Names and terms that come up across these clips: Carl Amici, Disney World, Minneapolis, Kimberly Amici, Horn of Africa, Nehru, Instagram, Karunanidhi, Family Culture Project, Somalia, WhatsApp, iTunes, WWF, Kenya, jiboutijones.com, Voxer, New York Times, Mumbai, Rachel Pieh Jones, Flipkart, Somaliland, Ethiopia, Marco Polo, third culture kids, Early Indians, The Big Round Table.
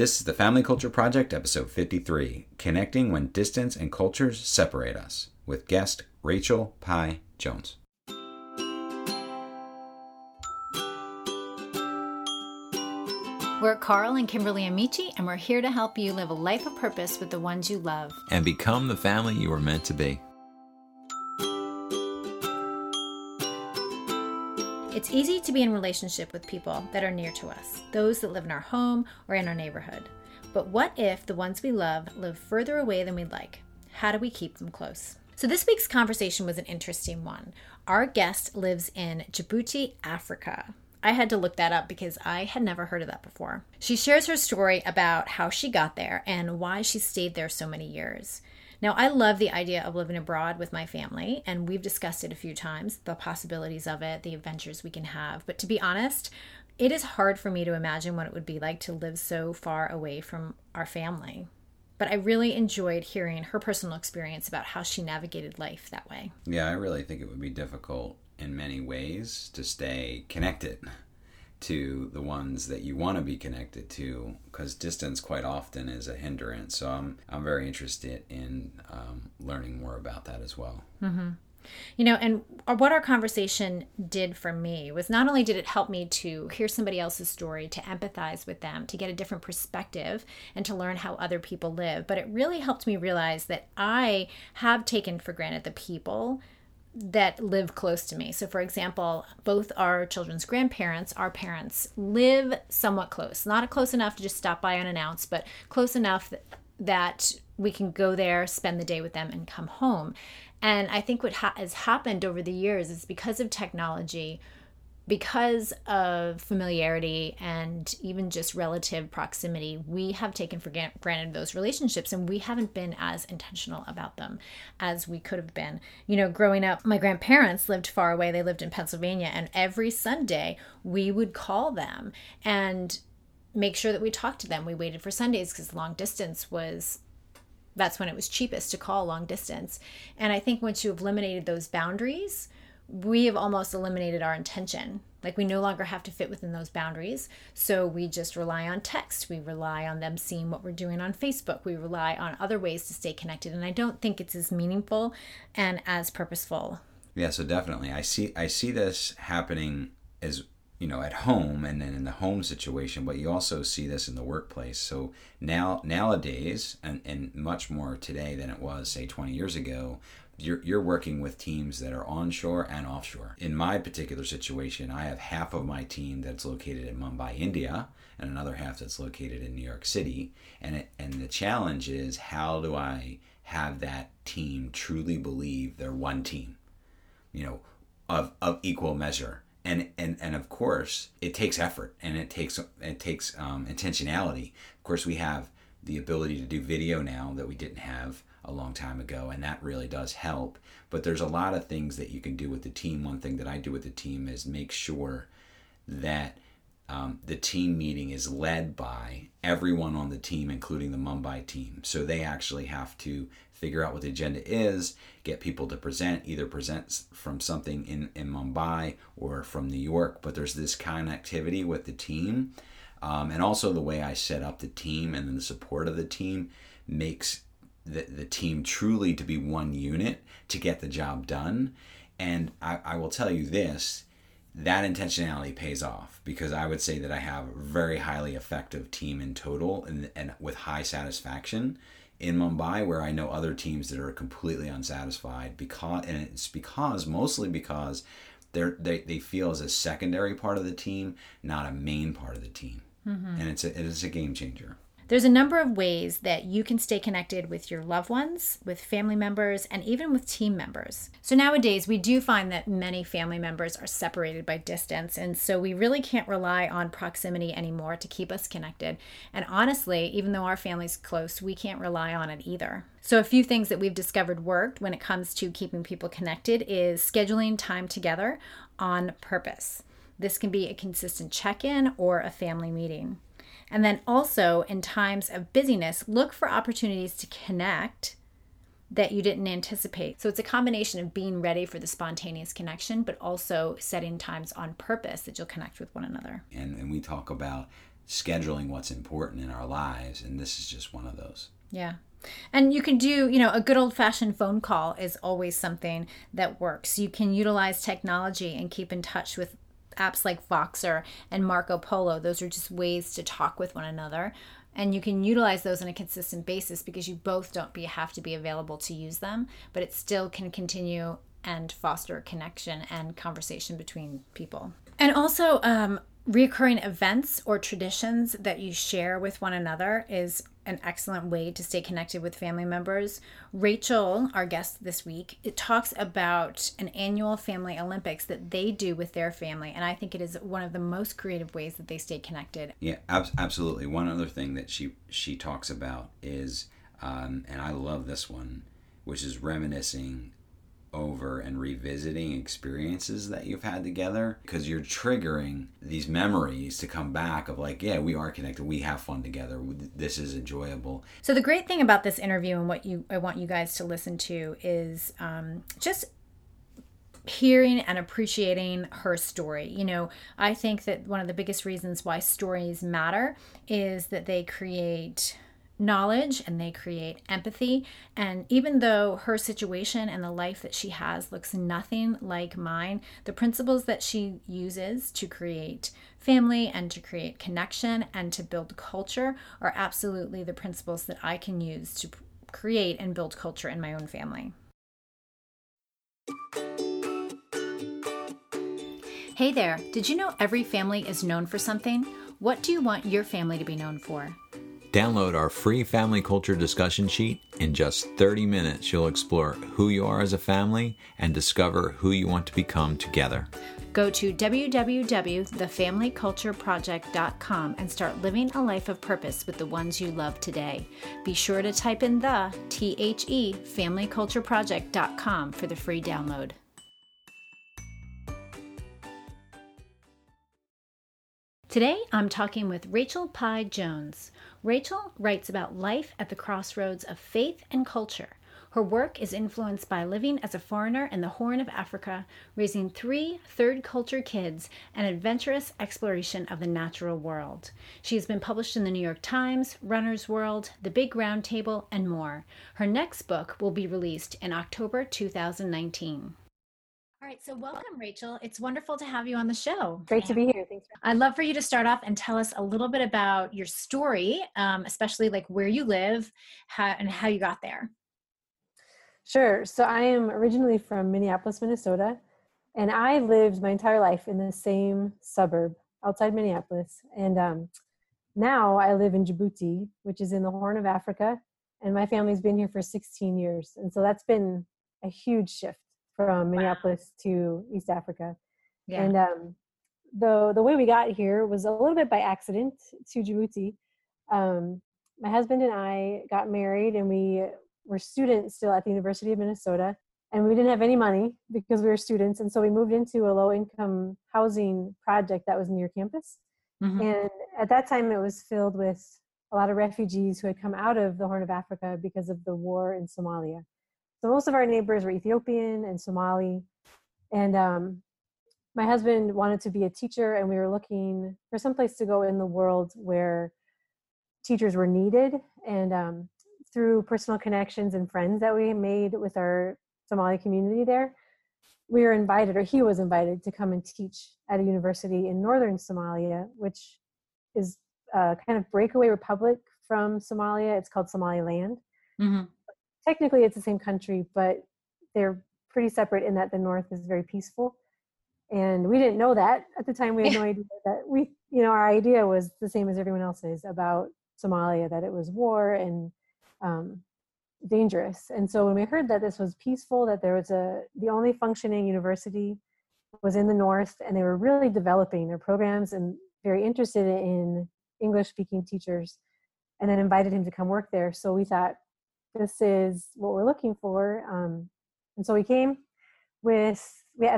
This is the Family Culture Project, episode 53, Connecting When Distance and Cultures Separate Us, with guest Rachel Pieh Jones. We're Carl and Kimberly Amici, and we're here to help you live a life of purpose with the ones you love. And become the family you were meant to be. It's easy to be in relationship with people that are near to us, those that live in our home or in our neighborhood. But what if the ones we love live further away than we'd like? How do we keep them close? So this week's conversation was an interesting one. Our guest lives in Djibouti, Africa. I had to look that up because I had never heard of that before. She shares her story about how she got there and why she stayed there so many years. Now, I love the idea of living abroad with my family, and we've discussed it a few times, the possibilities of it, the adventures we can have. But to be honest, it is hard for me to imagine what it would be like to live so far away from our family. But I really enjoyed hearing her personal experience about how she navigated life that way. Yeah, I really think it would be difficult in many ways to stay connected to the ones that you want to be connected to, because distance quite often is a hindrance. So I'm very interested in learning more about that as well. Mm-hmm. You know, and what our conversation did for me was not only did it help me to hear somebody else's story, to empathize with them, to get a different perspective and to learn how other people live, but it really helped me realize that I have taken for granted the people that live close to me. So for example, both our children's grandparents, our parents, live somewhat close. Not close enough to just stop by unannounced, but close enough that we can go there, spend the day with them, and come home. And I think what has happened over the years is because of technology, because of familiarity and even just relative proximity, we have taken for granted those relationships, and we haven't been as intentional about them as we could have been. You know, growing up, my grandparents lived far away. They lived in Pennsylvania, and every Sunday we would call them and make sure that we talked to them. We waited for Sundays because long distance was... that's when it was cheapest to call long distance. And I think once you have eliminated those boundaries, we have almost eliminated our intention. Like, we no longer have to fit within those boundaries. So we just rely on text. We rely on them seeing what we're doing on Facebook. We rely on other ways to stay connected. And I don't think it's as meaningful and as purposeful. Yeah, so definitely. I see this happening as, you know, at home and then in the home situation, but you also see this in the workplace. So nowadays, and much more today than it was, say, 20 years ago, you're working with teams that are onshore and offshore. In my particular situation, I have half of my team that's located in Mumbai, India, and another half that's located in New York City. And the challenge is, how do I have that team truly believe they're one team, you know, of equal measure? And of course, it takes effort, and it takes intentionality. Of course, we have the ability to do video now that we didn't have a long time ago, and that really does help. But there's a lot of things that you can do with the team. One thing that I do with the team is make sure that the team meeting is led by everyone on the team, including the Mumbai team. So they actually have to figure out what the agenda is, get people to present, either present from something in Mumbai or from New York. But there's this connectivity with the team. And also the way I set up the team and then the support of the team makes the team truly to be one unit to get the job done. And I will tell you this, that intentionality pays off, because I would say that I have a very highly effective team in total and with high satisfaction in Mumbai, where I know other teams that are completely unsatisfied because they feel as a secondary part of the team, not a main part of the team. Mm-hmm. And it is a game changer. There's a number of ways that you can stay connected with your loved ones, with family members, and even with team members. So nowadays, we do find that many family members are separated by distance, and so we really can't rely on proximity anymore to keep us connected. And honestly, even though our family's close, we can't rely on it either. So a few things that we've discovered worked when it comes to keeping people connected is scheduling time together on purpose. This can be a consistent check-in or a family meeting. And then also, in times of busyness, look for opportunities to connect that you didn't anticipate. So it's a combination of being ready for the spontaneous connection, but also setting times on purpose that you'll connect with one another. And we talk about scheduling what's important in our lives, and this is just one of those. Yeah. And you can do, you know, a good old-fashioned phone call is always something that works. You can utilize technology and keep in touch with apps like Voxer and Marco Polo. Those are just ways to talk with one another. And you can utilize those on a consistent basis because you both don't have to be available to use them, but it still can continue and foster connection and conversation between people. And also, recurring events or traditions that you share with one another is an excellent way to stay connected with family members. Rachel, our guest this week, it talks about an annual Family Olympics that they do with their family, and I think it is one of the most creative ways that they stay connected. Yeah, absolutely. One other thing that she talks about is, and I love this one, which is reminiscing over and revisiting experiences that you've had together, because you're triggering these memories to come back of like, yeah, we are connected, we have fun together, this is enjoyable. So the great thing about this interview and what I want you guys to listen to is just hearing and appreciating her story. You know, I think that one of the biggest reasons why stories matter is that they create knowledge and they create empathy. And even though her situation and the life that she has looks nothing like mine, the principles that she uses to create family and to create connection and to build culture are absolutely the principles that I can use to create and build culture in my own family. Hey there, did you know every family is known for something? What do you want your family to be known for? Download our free family culture discussion sheet. In just 30 minutes, you'll explore who you are as a family and discover who you want to become together. Go to www.thefamilycultureproject.com and start living a life of purpose with the ones you love today. Be sure to type in the THE familycultureproject.com for the free download. Today, I'm talking with Rachel Pieh Jones. Rachel writes about life at the crossroads of faith and culture. Her work is influenced by living as a foreigner in the Horn of Africa, raising 3 third culture kids, and adventurous exploration of the natural world. She has been published in the New York Times, Runner's World, The Big Round Table, and more. Her next book will be released in October 2019. All right, so welcome, Rachel. It's wonderful to have you on the show. Great to be here. Thanks. I'd love for you to start off and tell us a little bit about your story, especially like where you live and how you got there. Sure. So I am originally from Minneapolis, Minnesota, and I lived my entire life in the same suburb outside Minneapolis. And now I live in Djibouti, which is in the Horn of Africa, and my family's been here for 16 years. And so that's been a huge shift from Minneapolis to East Africa. Yeah. And the way we got here was a little bit by accident to Djibouti. My husband and I got married, and we were students still at the University of Minnesota, and we didn't have any money because we were students. And so we moved into a low-income housing project that was near campus. Mm-hmm. And at that time, it was filled with a lot of refugees who had come out of the Horn of Africa because of the war in Somalia. So most of our neighbors were Ethiopian and Somali, and my husband wanted to be a teacher, and we were looking for some place to go in the world where teachers were needed. And through personal connections and friends that we made with our Somali community there, we were invited, or he was invited, to come and teach at a university in northern Somalia, which is a kind of breakaway republic from Somalia. It's called Somaliland. Mm-hmm. Technically, it's the same country, but they're pretty separate in that the north is very peaceful. And we didn't know that at the time. We had no idea that our idea was the same as everyone else's about Somalia, that it was war and dangerous. And so when we heard that this was peaceful, that there was the only functioning university was in the north, and they were really developing their programs and very interested in English-speaking teachers, and then invited him to come work there. So we thought, this is what we're looking for. And so we came at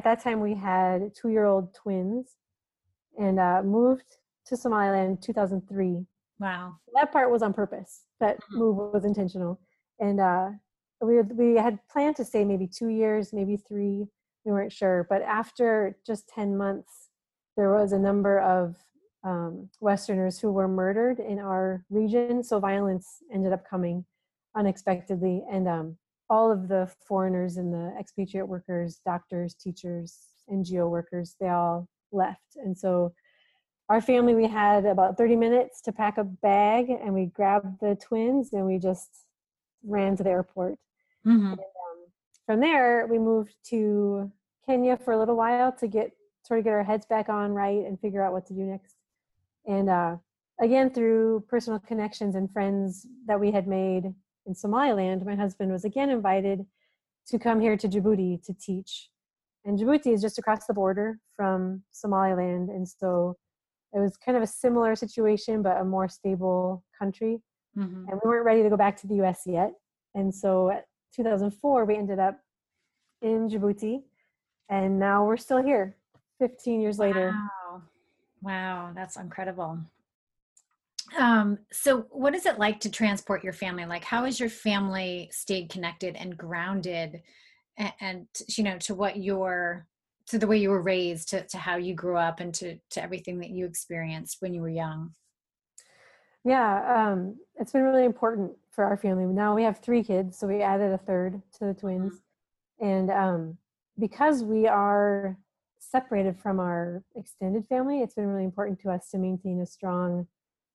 that time we had 2-year-old twins, and moved to Somaliland in 2003. Wow. That part was on purpose. That move was intentional. And we had planned to stay maybe 2 years, maybe 3. We weren't sure. But after just 10 months, there was a number of Westerners who were murdered in our region. So violence ended up coming unexpectedly, and all of the foreigners and the expatriate workers, doctors, teachers, NGO workers, they all left. And so our family, we had about 30 minutes to pack a bag, and we grabbed the twins and we just ran to the airport. Mm-hmm. And, from there, we moved to Kenya for a little while to get our heads back on right and figure out what to do next. And again, through personal connections and friends that we had made in Somaliland, my husband was again invited to come here to Djibouti to teach. And Djibouti is just across the border from Somaliland. And so it was kind of a similar situation, but a more stable country. Mm-hmm. And we weren't ready to go back to the US yet. And so at 2004, we ended up in Djibouti, and now we're still here 15 years later. Wow. That's incredible. So what is it like to transport your family? Like, how has your family stayed connected and grounded and you know, to what your, to the way you were raised, to how you grew up, and to everything that you experienced when you were young? Yeah. It's been really important for our family. Now we have 3 kids, so we added a third to the twins. Mm-hmm. And, because we are separated from our extended family, it's been really important to us to maintain a strong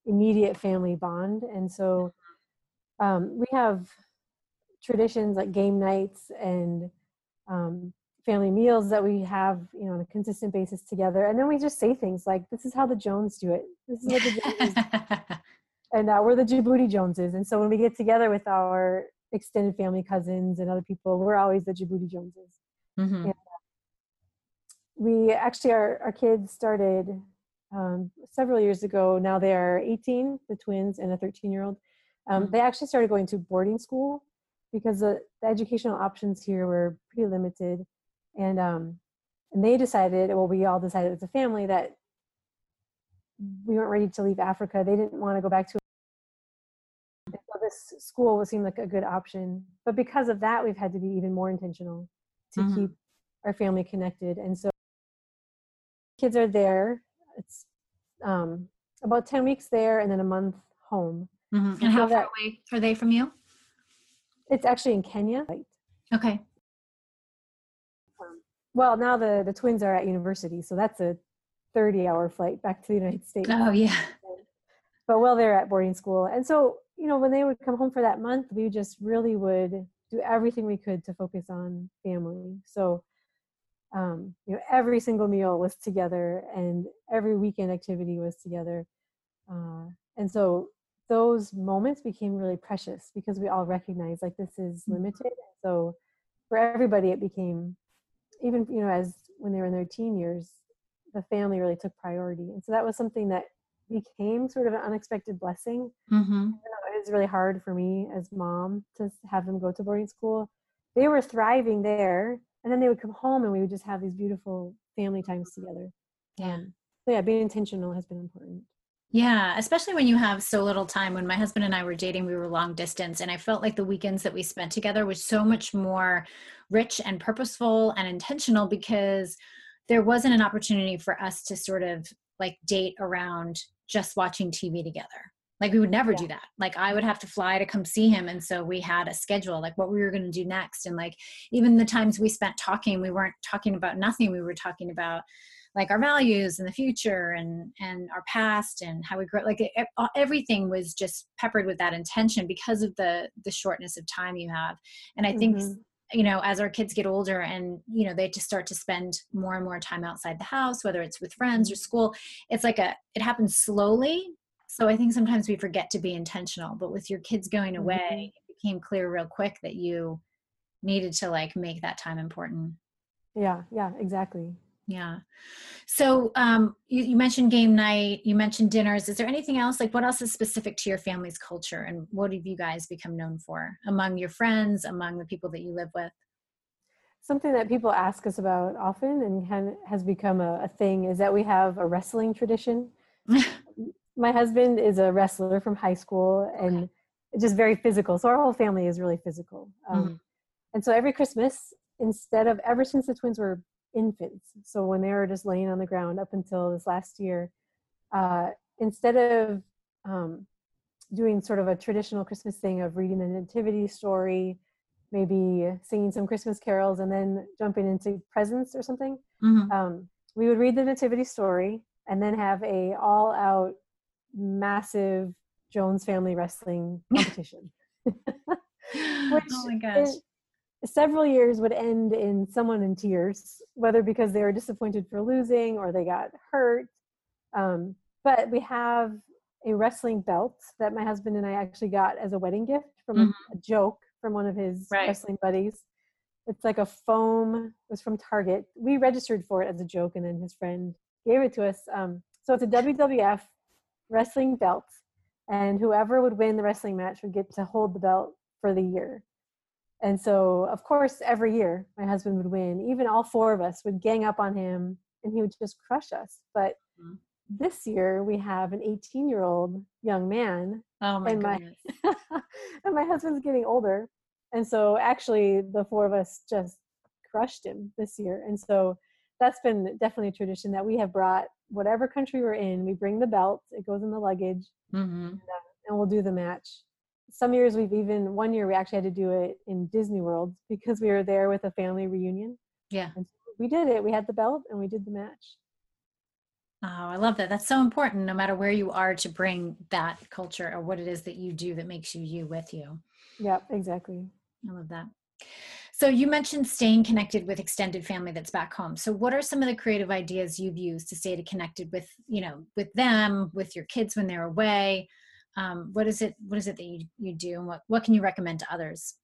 immediate family bond. And so we have traditions like game nights and family meals that we have, you know, on a consistent basis together. And then we just say things like, this is how the Jones do it. This is what the Jones do. And we're the Djibouti Joneses. And so when we get together with our extended family cousins and other people, we're always the Djibouti Joneses. Mm-hmm. And we actually, our kids started several years ago. Now they are 18, the twins, and a 13-year-old. Mm-hmm. They actually started going to boarding school because the educational options here were pretty limited. And they decided, well, we all decided as a family that we weren't ready to leave Africa. They didn't want to go back to it. So this school seemed like a good option. But because of that, we've had to be even more intentional to mm-hmm. keep our family connected. And so kids are there. It's about 10 weeks there and then a month home. Mm-hmm. And how far away are they from you? It's actually in Kenya. Okay. Well, now the twins are at university, so that's a 30-hour flight back to the United States. Oh, yeah. But while they're at boarding school. And so, you know, when they would come home for that month, we just really would do everything we could to focus on family. So, you know, every single meal was together and every weekend activity was together. And so those moments became really precious because we all recognized, like, this is limited. So for everybody, it became, even, you know, as when they were in their teen years, the family really took priority. And so that was something that became sort of an unexpected blessing. Mm-hmm. It was really hard for me as mom to have them go to boarding school. They were thriving there. And then they would come home and we would just have these beautiful family times together. Yeah. So yeah, being intentional has been important. Yeah. Especially when you have so little time. When my husband and I were dating, we were long distance, and I felt like the weekends that we spent together was so much more rich and purposeful and intentional because there wasn't an opportunity for us to sort of like date around just watching TV together. Like we would never do that. Like I would have to fly to come see him. And so we had a schedule, like what we were going to do next. And like, even the times we spent talking, we weren't talking about nothing. We were talking about like our values and the future and our past and how we grew up. Like everything was just peppered with that intention because of the shortness of time you have. And I think, you know, as our kids get older and, you know, they just start to spend more and more time outside the house, whether it's with friends or school, it's like it happens slowly. So I think sometimes we forget to be intentional, but with your kids going away, it became clear real quick that you needed to like make that time important. Yeah. Yeah, exactly. Yeah. So you mentioned game night, you mentioned dinners. Is there anything else? Like what else is specific to your family's culture and what have you guys become known for among your friends, among the people that you live with? Something that people ask us about often and has become a thing is that we have a wrestling tradition. My husband is a wrestler from high school and just very physical. So our whole family is really physical. And so every Christmas, ever since the twins were infants, so when they were just laying on the ground up until this last year, instead of doing sort of a traditional Christmas thing of reading the nativity story, maybe singing some Christmas carols and then jumping into presents or something, mm-hmm. We would read the nativity story and then have a all-out massive Jones family wrestling competition. Which oh my gosh. Several years would end in someone in tears, whether because they were disappointed for losing or they got hurt. But we have a wrestling belt that my husband and I actually got as a wedding gift from mm-hmm. a joke from one of his right. wrestling buddies. It's like a foam, it was from Target. We registered for it as a joke and then his friend gave it to us. So it's a WWF wrestling belt, and whoever would win the wrestling match would get to hold the belt for the year. And so, of course, every year my husband would win. Even all four of us would gang up on him and he would just crush us. But mm-hmm. this year we have an 18-year-old young man. Oh my goodness. And my husband's getting older. And so actually the four of us just crushed him this year. And so that's been definitely a tradition that we have brought. Whatever country we're in, we bring the belt, it goes in the luggage, mm-hmm. and we'll do the match. Some years we've even, one year we actually had to do it in Disney World because we were there with a family reunion. Yeah. And we did it. We had the belt and we did the match. Oh, I love that. That's so important, no matter where you are, to bring that culture or what it is that you do that makes you you with you. Yeah, exactly. I love that. So you mentioned staying connected with extended family that's back home. So what are some of the creative ideas you've used to stay connected with, you know, with them, with your kids when they're away? What is it that you do, and what can you recommend to others?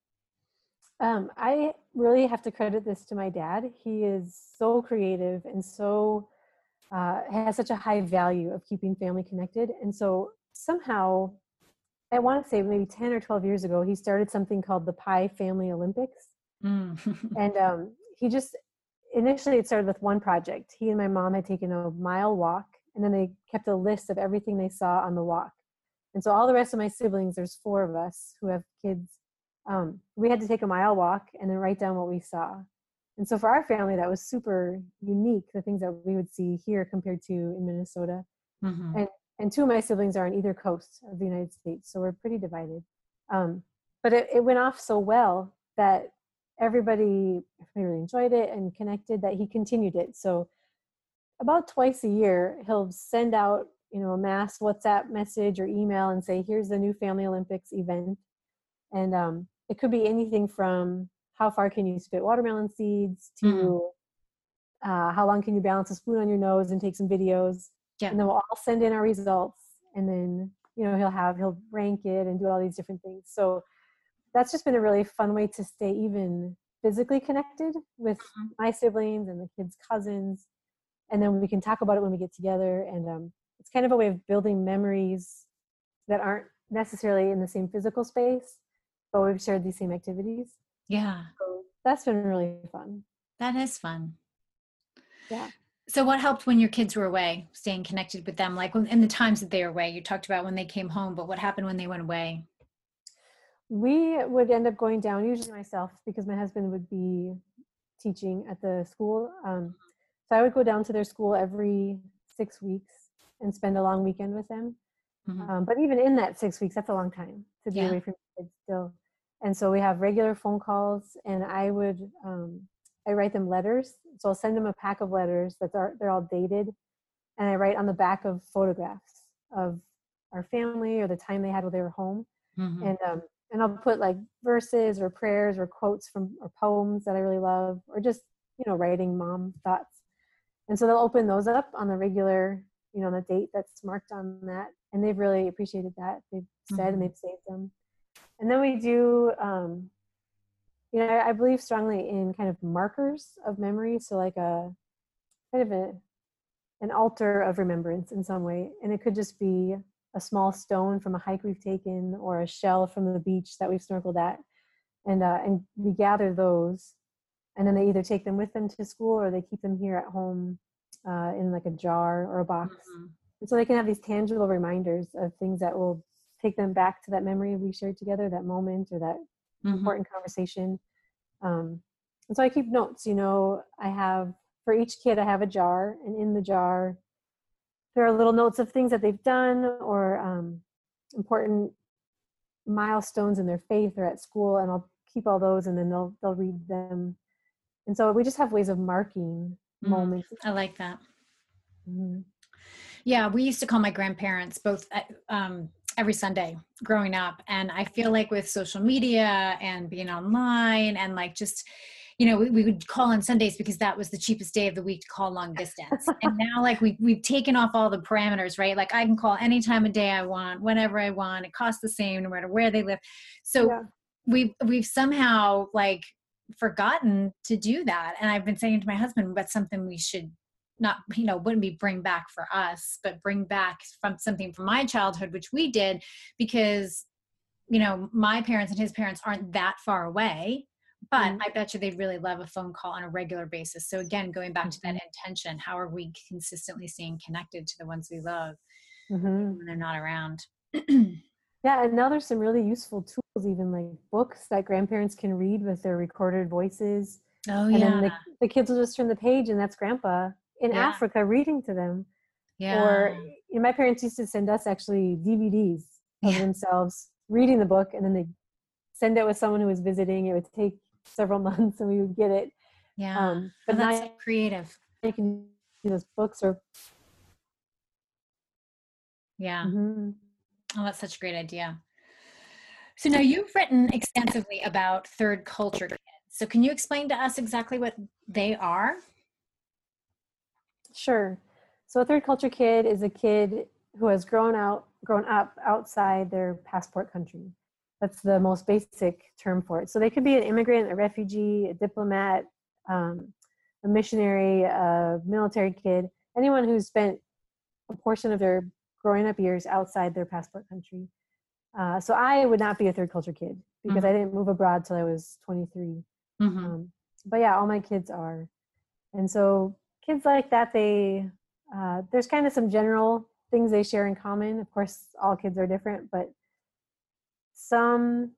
I really have to credit this to my dad. He is so creative and so has such a high value of keeping family connected. And so somehow, I want to say maybe 10 or 12 years ago, he started something called the Pieh Family Olympics. Mm. And he just, initially it started with one project. He and my mom had taken a 1-mile walk, and then they kept a list of everything they saw on the walk. And so all the rest of my siblings, there's four of us who have kids, we had to take a 1-mile walk and then write down what we saw. And so for our family, that was super unique, the things that we would see here compared to in Minnesota. Mm-hmm. And two of my siblings are on either coast of the United States, so we're pretty divided. But it went off so well that everybody really enjoyed it and connected that he continued it. So about twice a year, he'll send out, you know, a mass WhatsApp message or email and say, here's the new Family Olympics event. And it could be anything from how far can you spit watermelon seeds to mm-hmm. How long can you balance a spoon on your nose and take some videos. Yeah. And then we'll all send in our results, and then, you know, he'll rank it and do all these different things. So that's just been a really fun way to stay even physically connected with mm-hmm. my siblings and the kids' cousins. And then we can talk about it when we get together. And it's kind of a way of building memories that aren't necessarily in the same physical space, but we've shared these same activities. Yeah. So that's been really fun. That is fun. Yeah. So what helped when your kids were away, staying connected with them, like in the times that they were away? You talked about when they came home, but what happened when they went away? We would end up going down, usually myself, because my husband would be teaching at the school. So I would go down to their school every 6 weeks and spend a long weekend with them. Mm-hmm. But even in that 6 weeks, that's a long time to be away from kids still. And so we have regular phone calls, and I write them letters. So I'll send them a pack of letters they're all dated. And I write on the back of photographs of our family or the time they had while they were home. Mm-hmm. And I'll put like verses or prayers or quotes from or poems that I really love, or just, you know, writing mom thoughts. And so they'll open those up on the regular, you know, the date that's marked on that. And they've really appreciated that. They've said mm-hmm. and they've saved them. And then we do, you know, I believe strongly in kind of markers of memory. So like an altar of remembrance in some way. And it could just be a small stone from a hike we've taken or a shell from the beach that we've snorkeled at. And we gather those, and then they either take them with them to school or they keep them here at home in like a jar or a box. Mm-hmm. And so they can have these tangible reminders of things that will take them back to that memory we shared together, that moment or that mm-hmm. important conversation. And so I keep notes, you know, I have for each kid, I have a jar, and in the jar there are little notes of things that they've done or important milestones in their faith or at school, and I'll keep all those, and then they'll read them. And so we just have ways of marking moments. I like that. Mm-hmm. Yeah, we used to call my grandparents both every Sunday growing up. And I feel like with social media and being online and like just, you know, we would call on Sundays because that was the cheapest day of the week to call long distance. And now like we've taken off all the parameters, right? Like I can call any time of day I want, whenever I want. It costs the same no matter where they live. So yeah. We've somehow like forgotten to do that. And I've been saying to my husband, that's something we should not, you know, wouldn't be bring back for us, but bring back from something from my childhood, which we did because, you know, my parents and his parents aren't that far away, but I bet you they'd really love a phone call on a regular basis. So again, going back to that intention, how are we consistently staying connected to the ones we love when they're not around? Yeah. And now there's some really useful tools, even like books that grandparents can read with their recorded voices. Oh yeah. And then the kids will just turn the page and that's grandpa in Africa reading to them. Yeah. Or you know, my parents used to send us actually DVDs of themselves reading the book, and then they send it with someone who was visiting. It would take several months and we would get it. Yeah. But that's now so creative. You can do those books or. Yeah. Mm-hmm. Oh, that's such a great idea. So now you've written extensively about third culture kids. So can you explain to us exactly what they are? Sure. So a third culture kid is a kid who has grown up outside their passport country. That's the most basic term for it. So they could be an immigrant, a refugee, a diplomat, a missionary, a military kid, anyone who's spent a portion of their growing up years outside their passport country. So I would not be a third culture kid because I didn't move abroad till I was 23. But yeah, all my kids are. And so kids like that, there's kind of some general things they share in common. Of course, all kids are different, but some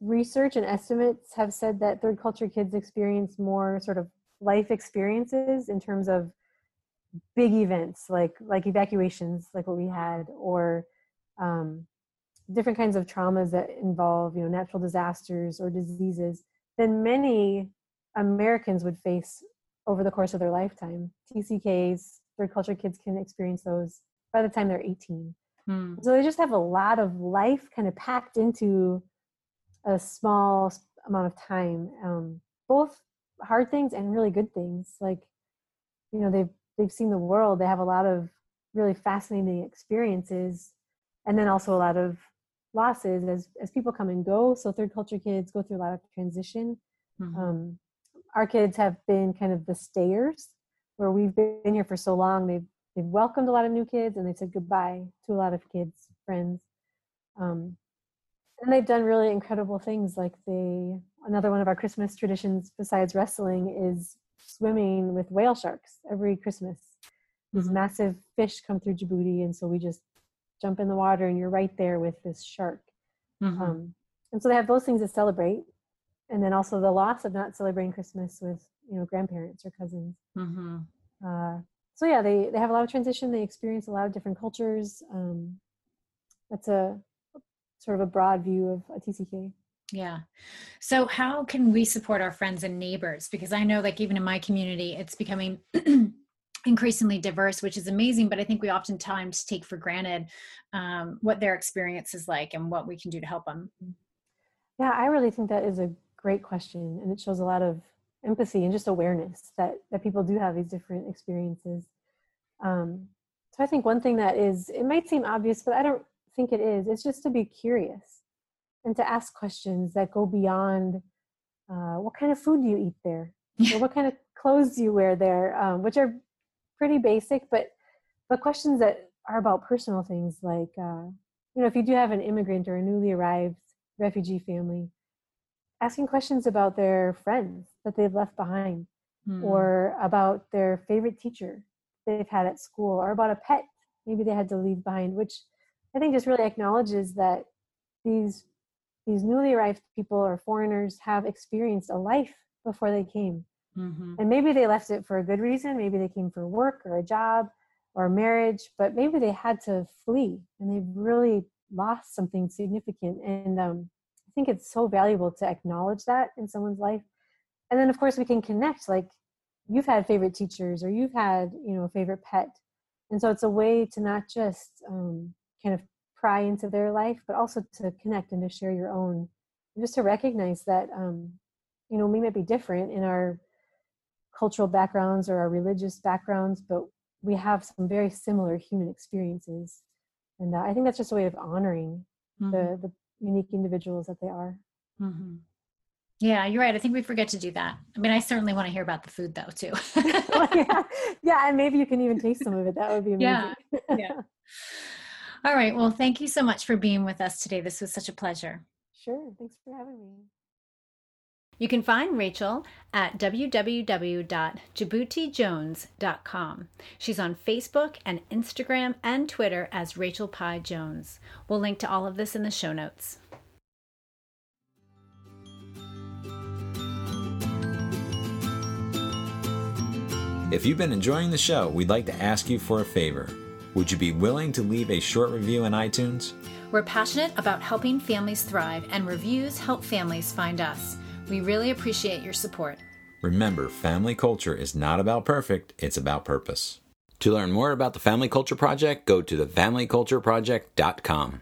research and estimates have said that third culture kids experience more sort of life experiences in terms of big events like evacuations, like what we had, or different kinds of traumas that involve, you know, natural disasters or diseases than many Americans would face over the course of their lifetime. TCKs, third culture kids can experience those by the time they're 18. So they just have a lot of life kind of packed into a small amount of time, both hard things and really good things. Like, you know, they've seen the world. They have a lot of really fascinating experiences, and then also a lot of losses as people come and go. So third culture kids go through a lot of transition. Our kids have been kind of the stayers, where we've been here for so long. They've welcomed a lot of new kids, and they said goodbye to a lot of kids, friends. And they've done really incredible things. Like another one of our Christmas traditions besides wrestling is swimming with whale sharks every Christmas. These massive fish come through Djibouti, and so we just jump in the water and you're right there with this shark. And so they have those things to celebrate, and then also the loss of not celebrating Christmas with, you know, grandparents or cousins. So yeah, they have a lot of transition. They experience a lot of different cultures. That's a sort of a broad view of a TCK. Yeah. So how can we support our friends and neighbors? Because I know, like, even in my community, it's becoming increasingly diverse, which is amazing. But I think we oftentimes take for granted what their experience is like and what we can do to help them. Yeah, I really think that is a great question. And it shows a lot of empathy and just awareness that people do have these different experiences. So I think one thing that is, it might seem obvious, but I don't think it is. It's just to be curious. And to ask questions that go beyond what kind of food do you eat there, or what kind of clothes do you wear there, which are pretty basic, but questions that are about personal things, like you know, if you do have an immigrant or a newly arrived refugee family, asking questions about their friends that they've left behind, or about their favorite teacher they've had at school, or about a pet maybe they had to leave behind, which I think just really acknowledges that these newly arrived people or foreigners have experienced a life before they came. And maybe they left it for a good reason. Maybe they came for work or a job, or marriage, but maybe they had to flee and they really lost something significant. And I think it's so valuable to acknowledge that in someone's life. And then of course we can connect, like you've had favorite teachers or you've had, you know, a favorite pet. And so it's a way to not just kind of pry into their life, but also to connect and to share your own, and just to recognize that, you know, we might be different in our cultural backgrounds or our religious backgrounds, but we have some very similar human experiences. And I think that's just a way of honoring the unique individuals that they are. Mm-hmm. Yeah, you're right. I think we forget to do that. I mean, I certainly want to hear about the food though, too. Yeah, and maybe you can even taste some of it. That would be amazing. Yeah. All right. Well, thank you so much for being with us today. This was such a pleasure. Sure. Thanks for having me. You can find Rachel at www.jiboutijones.com. She's on Facebook and Instagram and Twitter as Rachel Pieh Jones. We'll link to all of this in the show notes. If you've been enjoying the show, we'd like to ask you for a favor. Would you be willing to leave a short review in iTunes? We're passionate about helping families thrive, and reviews help families find us. We really appreciate your support. Remember, family culture is not about perfect, it's about purpose. To learn more about the Family Culture Project, go to thefamilycultureproject.com.